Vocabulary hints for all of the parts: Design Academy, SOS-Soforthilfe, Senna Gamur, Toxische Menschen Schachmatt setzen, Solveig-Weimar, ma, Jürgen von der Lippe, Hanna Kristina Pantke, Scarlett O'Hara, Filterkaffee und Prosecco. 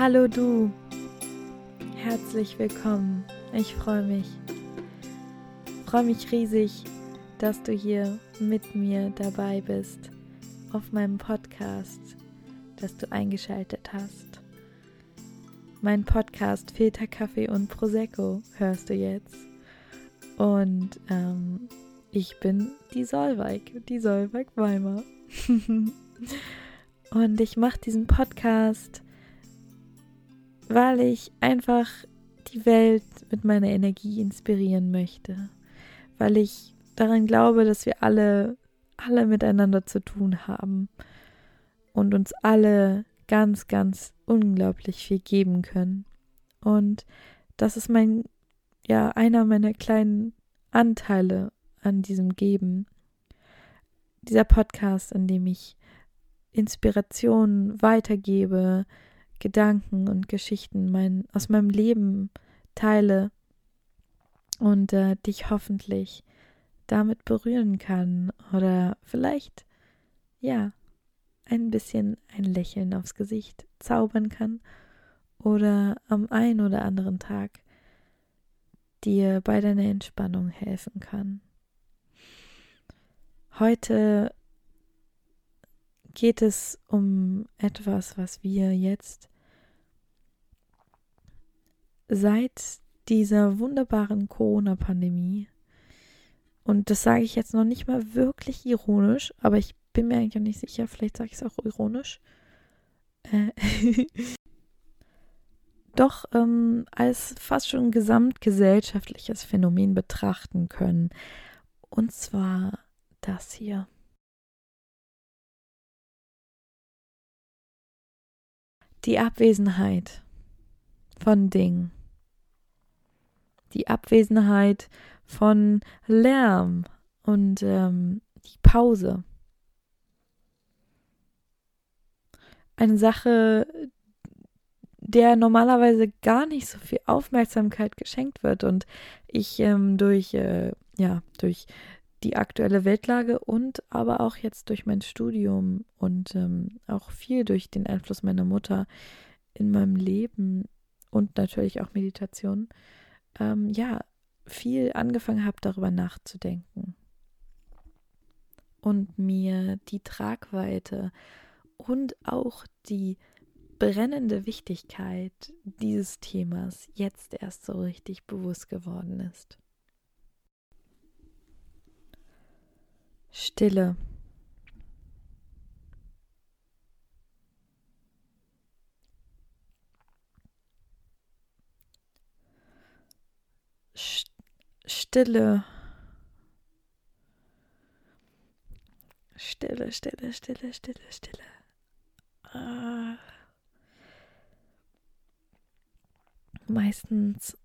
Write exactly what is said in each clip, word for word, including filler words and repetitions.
Hallo du, herzlich willkommen. Ich freue mich, freue mich riesig, dass du hier mit mir dabei bist auf meinem Podcast, dass du eingeschaltet hast. Mein Podcast Filterkaffee und Prosecco hörst du jetzt. Und ähm, ich bin die Solveig, die Solveig-Weimar. Und ich mache diesen Podcast, weil ich einfach die Welt mit meiner Energie inspirieren möchte. Weil ich daran glaube, dass wir alle, alle miteinander zu tun haben und uns alle ganz, ganz unglaublich viel geben können. Und das ist mein, ja, einer meiner kleinen Anteile an diesem Geben. Dieser Podcast, in dem ich Inspirationen weitergebe, Gedanken und Geschichten mein, aus meinem Leben teile und äh, dich hoffentlich damit berühren kann oder vielleicht, ja, ein bisschen ein Lächeln aufs Gesicht zaubern kann oder am einen oder anderen Tag dir bei deiner Entspannung helfen kann. Heute geht es um etwas, was wir jetzt seit dieser wunderbaren Corona-Pandemie, und das sage ich jetzt noch nicht mal wirklich ironisch, aber ich bin mir eigentlich noch nicht sicher, vielleicht sage ich es auch ironisch, äh, doch ähm, als fast schon gesamtgesellschaftliches Phänomen betrachten können. Und zwar das hier. Die Abwesenheit von Dingen. Die Abwesenheit von Lärm und ähm, die Pause. Eine Sache, der normalerweise gar nicht so viel Aufmerksamkeit geschenkt wird. Und ich ähm, durch, äh, ja, durch die aktuelle Weltlage und aber auch jetzt durch mein Studium und ähm, auch viel durch den Einfluss meiner Mutter in meinem Leben und natürlich auch Meditation, ähm, ja, viel angefangen habe, darüber nachzudenken und mir die Tragweite und auch die brennende Wichtigkeit dieses Themas jetzt erst so richtig bewusst geworden ist. Stille. Stille. Stille, Stille, Stille, Stille, Stille. Ah. Meistens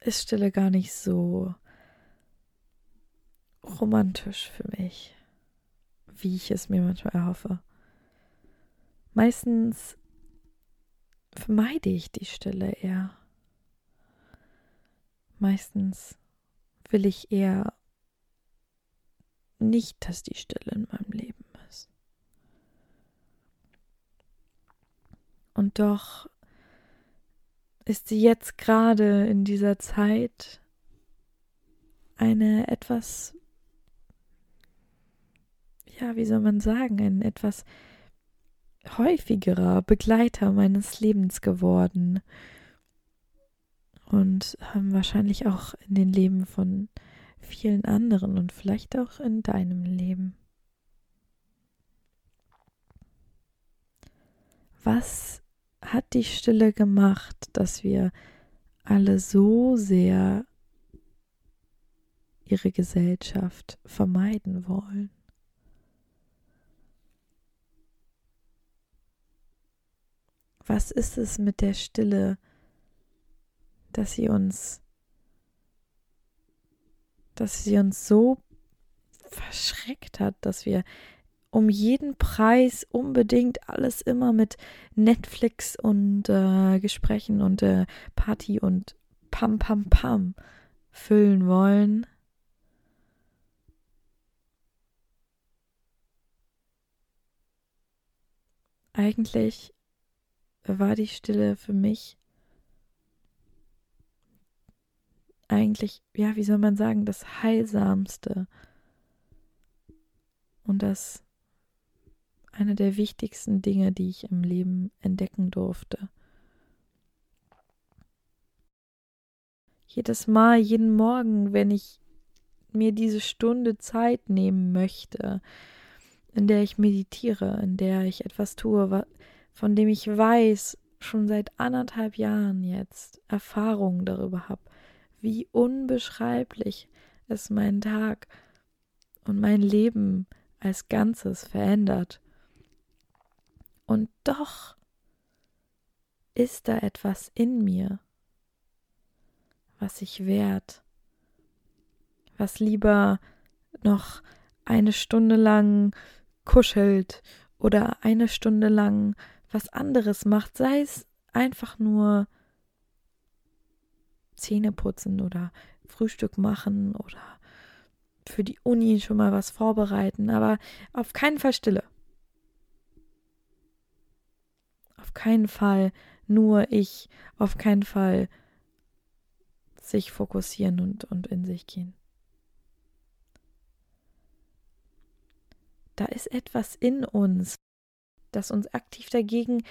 ist Stille gar nicht so romantisch für mich, wie ich es mir manchmal erhoffe. Meistens vermeide ich die Stille eher. Meistens will ich eher nicht, dass die Stille in meinem Leben ist. Und doch ist sie jetzt gerade in dieser Zeit eine etwas, ja, wie soll man sagen, ein etwas häufigerer Begleiter meines Lebens geworden und ähm, wahrscheinlich auch in den Leben von vielen anderen und vielleicht auch in deinem Leben. Was hat die Stille gemacht, dass wir alle so sehr ihre Gesellschaft vermeiden wollen? Was ist es mit der Stille, dass sie uns, dass sie uns so verschreckt hat, dass wir um jeden Preis unbedingt alles immer mit Netflix und äh, Gesprächen und äh, Party und Pam, Pam, Pam füllen wollen? Eigentlich war die Stille für mich eigentlich, ja, wie soll man sagen, das Heilsamste und das eine der wichtigsten Dinge, die ich im Leben entdecken durfte. Jedes Mal, jeden Morgen, wenn ich mir diese Stunde Zeit nehmen möchte, in der ich meditiere, in der ich etwas tue, von dem ich weiß, schon seit anderthalb Jahren jetzt Erfahrungen darüber habe, wie unbeschreiblich es meinen Tag und mein Leben als Ganzes verändert. Und doch ist da etwas in mir, was ich wert, was lieber noch eine Stunde lang kuschelt oder eine Stunde lang was anderes macht, sei es einfach nur Zähne putzen oder Frühstück machen oder für die Uni schon mal was vorbereiten, aber auf keinen Fall Stille. Auf keinen Fall nur ich, auf keinen Fall sich fokussieren und, und in sich gehen. Da ist etwas in uns, das uns aktiv dagegen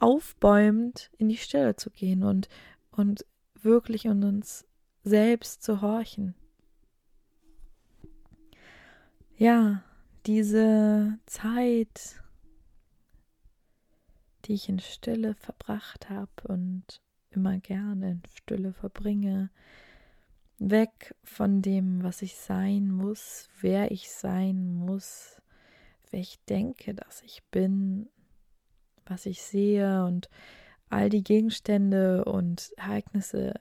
aufbäumt, in die Stille zu gehen und, und wirklich in uns selbst zu horchen. Ja, diese Zeit, die ich in Stille verbracht habe und immer gerne in Stille verbringe, weg von dem, was ich sein muss, wer ich sein muss, wer ich denke, dass ich bin, was ich sehe und all die Gegenstände und Ereignisse,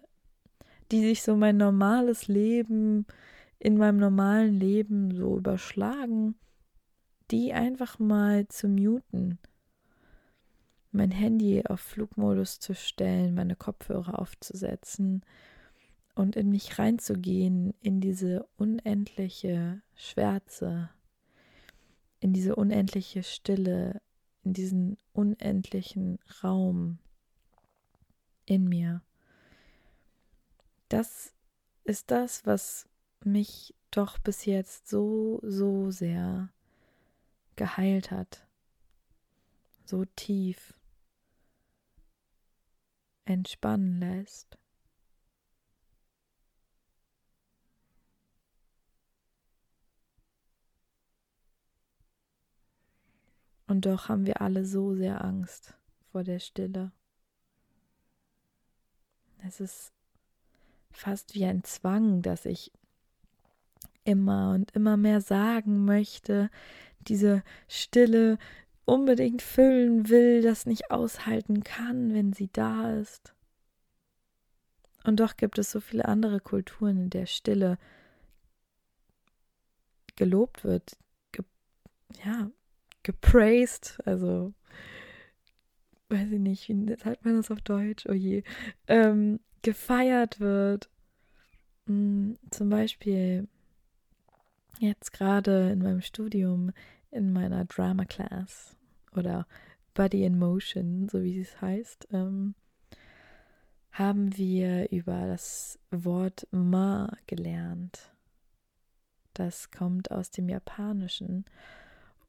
die sich so mein normales Leben, in meinem normalen Leben so überschlagen, die einfach mal zu muten, mein Handy auf Flugmodus zu stellen, meine Kopfhörer aufzusetzen und in mich reinzugehen, in diese unendliche Schwärze, in diese unendliche Stille, in diesen unendlichen Raum in mir. Das ist das, was mich doch bis jetzt so, so sehr geheilt hat, so tief entspannen lässt. Und doch haben wir alle so sehr Angst vor der Stille. Es ist fast wie ein Zwang, dass ich immer und immer mehr sagen möchte, diese Stille unbedingt füllen will, das nicht aushalten kann, wenn sie da ist. Und doch gibt es so viele andere Kulturen, in der Stille gelobt wird, ge- ja, gepraised, also weiß ich nicht, wie sagt man das auf Deutsch, oh je, ähm, gefeiert wird. Hm, zum Beispiel jetzt gerade in meinem Studium, in meiner Drama Class oder Body in Motion, so wie es heißt, ähm, haben wir über das Wort ma gelernt. Das kommt aus dem Japanischen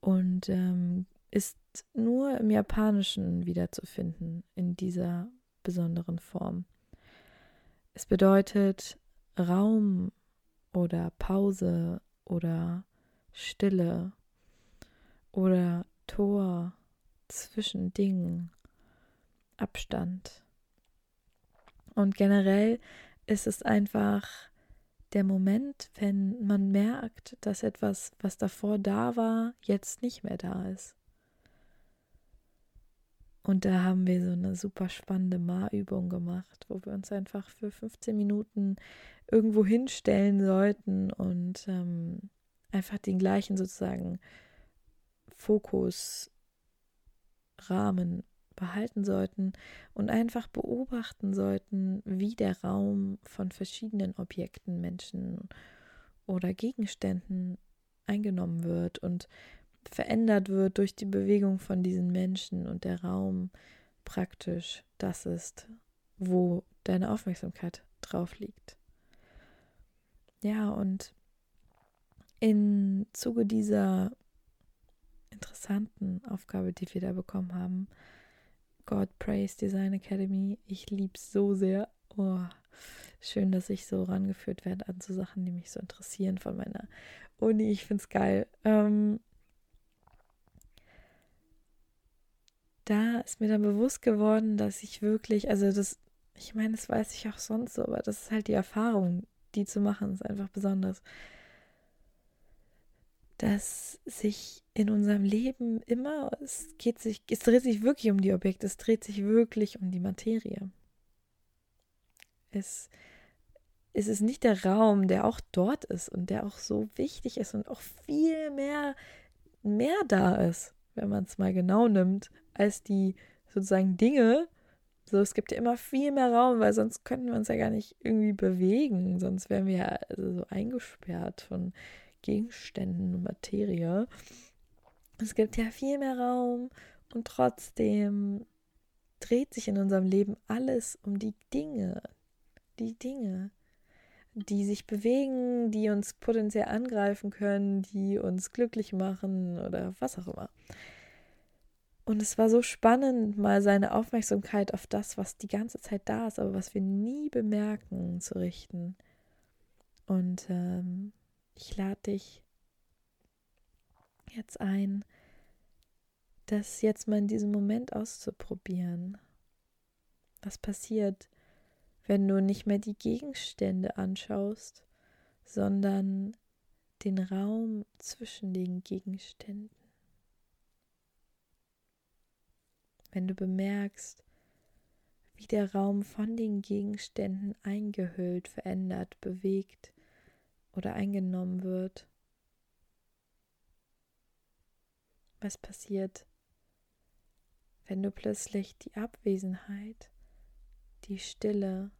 und ähm, ist nur im Japanischen wiederzufinden, in dieser besonderen Form. Es bedeutet Raum oder Pause oder Stille oder Tor zwischen Dingen, Abstand. Und generell ist es einfach der Moment, wenn man merkt, dass etwas, was davor da war, jetzt nicht mehr da ist. Und da haben wir so eine super spannende Ma-Übung gemacht, wo wir uns einfach für fünfzehn Minuten irgendwo hinstellen sollten und ähm, einfach den gleichen sozusagen Fokusrahmen behalten sollten und einfach beobachten sollten, wie der Raum von verschiedenen Objekten, Menschen oder Gegenständen eingenommen wird und verändert wird durch die Bewegung von diesen Menschen und der Raum praktisch das ist, wo deine Aufmerksamkeit drauf liegt. Ja, und im Zuge dieser interessanten Aufgabe, die wir da bekommen haben, God Praise Design Academy, ich lieb's so sehr. Oh, schön, dass ich so rangeführt werde an so Sachen, die mich so interessieren von meiner Uni. Ich find's geil. Ähm, da ist mir dann bewusst geworden, dass ich wirklich, also das, ich meine, das weiß ich auch sonst so, aber das ist halt die Erfahrung, die zu machen, ist einfach besonders. Dass sich in unserem Leben immer, es geht sich, es dreht sich wirklich um die Objekte, es dreht sich wirklich um die Materie. Es, es ist nicht der Raum, der auch dort ist und der auch so wichtig ist und auch viel mehr, mehr da ist, wenn man es mal genau nimmt, als die sozusagen Dinge. So, es gibt ja immer viel mehr Raum, weil sonst könnten wir uns ja gar nicht irgendwie bewegen, sonst wären wir ja also so eingesperrt von Gegenständen und Materie. Es gibt ja viel mehr Raum und trotzdem dreht sich in unserem Leben alles um die Dinge, die Dinge, die sich bewegen, die uns potenziell angreifen können, die uns glücklich machen oder was auch immer. Und es war so spannend, mal seine Aufmerksamkeit auf das, was die ganze Zeit da ist, aber was wir nie bemerken, zu richten. Und ähm, ich lade dich jetzt ein, das jetzt mal in diesem Moment auszuprobieren. Was passiert, wenn du nicht mehr die Gegenstände anschaust, sondern den Raum zwischen den Gegenständen? Wenn du bemerkst, wie der Raum von den Gegenständen eingehüllt, verändert, bewegt oder eingenommen wird. Was passiert, wenn du plötzlich die Abwesenheit, die Stille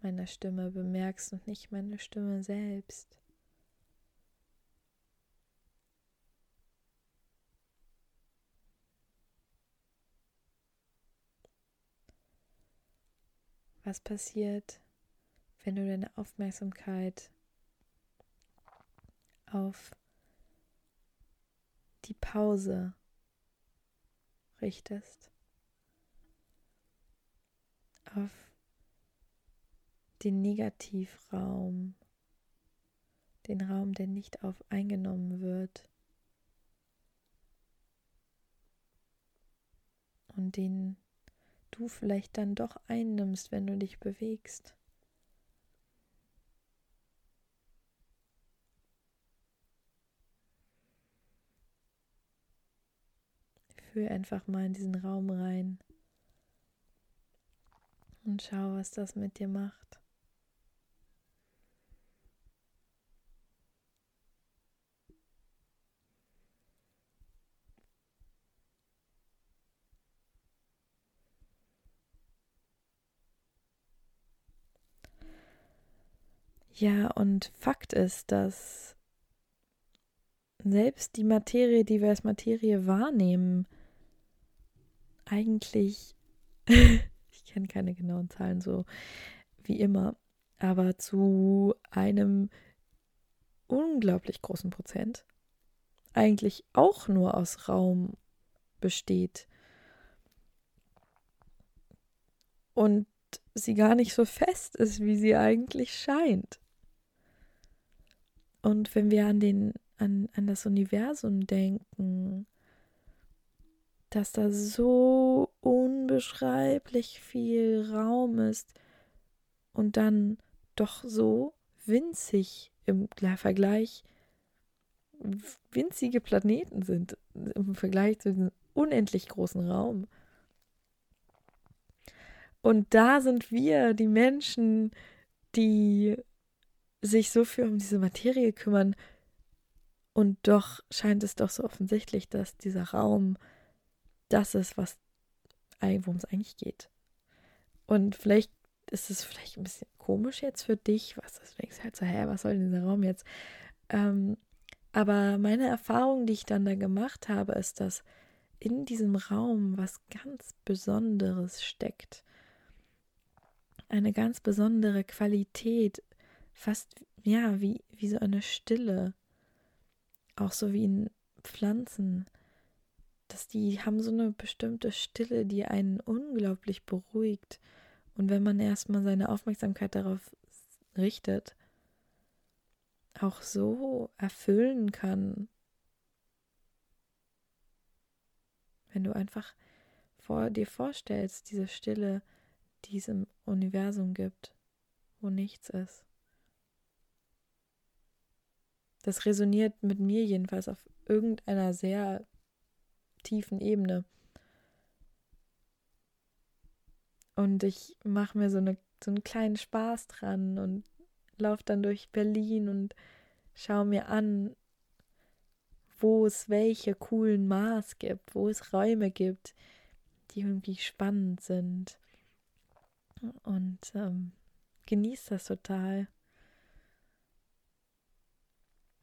meiner Stimme bemerkst und nicht meine Stimme selbst? Was passiert, wenn du deine Aufmerksamkeit auf die Pause richtest, auf den Negativraum, den Raum, der nicht auf eingenommen wird und den du vielleicht dann doch einnimmst, wenn du dich bewegst? Fühl einfach mal in diesen Raum rein und schau, was das mit dir macht. Ja, und Fakt ist, dass selbst die Materie, die wir als Materie wahrnehmen, eigentlich, ich kenne keine genauen Zahlen so wie immer, aber zu einem unglaublich großen Prozent eigentlich auch nur aus Raum besteht und sie gar nicht so fest ist, wie sie eigentlich scheint. Und wenn wir an den, an, an das Universum denken, dass da so unbeschreiblich viel Raum ist und dann doch so winzig im Vergleich, winzige Planeten sind im Vergleich zu diesem unendlich großen Raum. Und da sind wir, die Menschen, die sich so viel um diese Materie kümmern. Und doch scheint es doch so offensichtlich, dass dieser Raum das ist, was, worum es eigentlich geht. Und vielleicht ist es vielleicht ein bisschen komisch jetzt für dich, was das denkst halt so, hä, was soll denn dieser Raum jetzt? Ähm, aber meine Erfahrung, die ich dann da gemacht habe, ist, dass in diesem Raum was ganz Besonderes steckt. Eine ganz besondere Qualität, fast ja wie, wie so eine Stille, auch so wie in Pflanzen, dass die haben so eine bestimmte Stille, die einen unglaublich beruhigt. Und wenn man erstmal seine Aufmerksamkeit darauf richtet, auch so erfüllen kann. Wenn du einfach vor dir vorstellst, diese Stille, die es im Universum gibt, wo nichts ist. Das resoniert mit mir jedenfalls auf irgendeiner sehr tiefen Ebene. Und ich mache mir so, eine, so einen kleinen Spaß dran und laufe dann durch Berlin und schaue mir an, wo es welche coolen Maß gibt, wo es Räume gibt, die irgendwie spannend sind. Und ähm, genieße das total.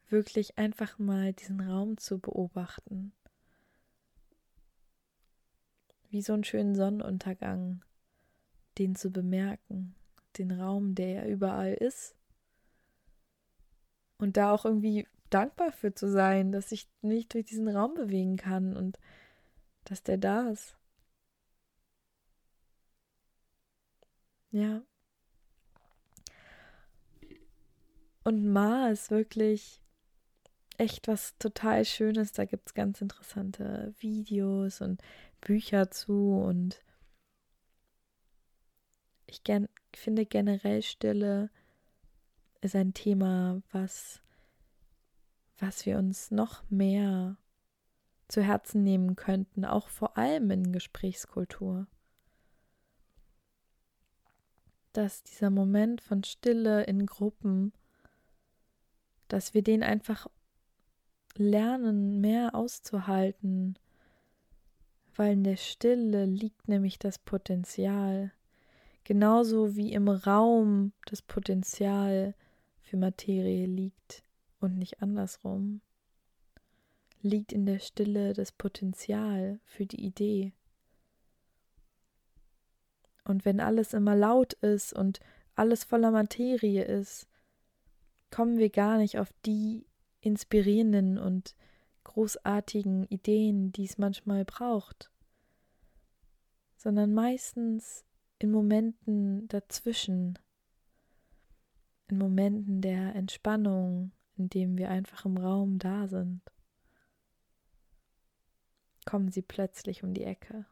Wirklich einfach mal diesen Raum zu beobachten. Wie so einen schönen Sonnenuntergang, den zu bemerken. Den Raum, der ja überall ist. Und da auch irgendwie dankbar für zu sein, dass ich mich durch diesen Raum bewegen kann und dass der da ist. Ja. Und Ma ist wirklich echt was total Schönes. Da gibt es ganz interessante Videos und Bücher zu. Und ich gen- finde generell, Stille ist ein Thema, was, was wir uns noch mehr zu Herzen nehmen könnten. Auch vor allem in Gesprächskultur. Dass dieser Moment von Stille in Gruppen, dass wir den einfach lernen, mehr auszuhalten, weil in der Stille liegt nämlich das Potenzial, genauso wie im Raum das Potenzial für Materie liegt und nicht andersrum, liegt in der Stille das Potenzial für die Idee. Und wenn alles immer laut ist und alles voller Materie ist, kommen wir gar nicht auf die inspirierenden und großartigen Ideen, die es manchmal braucht, sondern meistens in Momenten dazwischen, in Momenten der Entspannung, in denen wir einfach im Raum da sind, kommen sie plötzlich um die Ecke.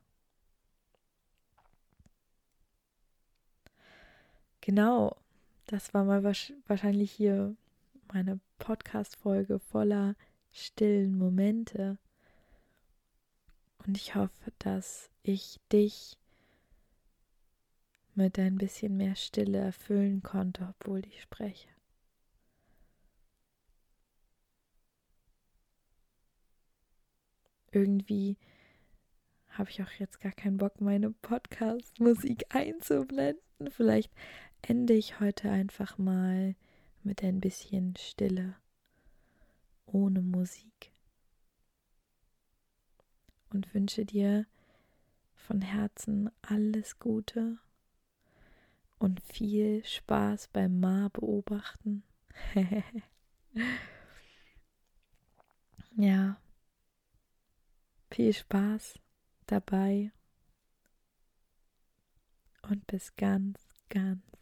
Genau, das war mal wahrscheinlich hier meine Podcast-Folge voller stillen Momente. Und ich hoffe, dass ich dich mit ein bisschen mehr Stille erfüllen konnte, obwohl ich spreche. Irgendwie habe ich auch jetzt gar keinen Bock, meine Podcast-Musik einzublenden. Vielleicht ende ich heute einfach mal mit ein bisschen Stille, ohne Musik. Und wünsche dir von Herzen alles Gute und viel Spaß beim Ma beobachten. Ja, viel Spaß dabei und bis ganz, ganz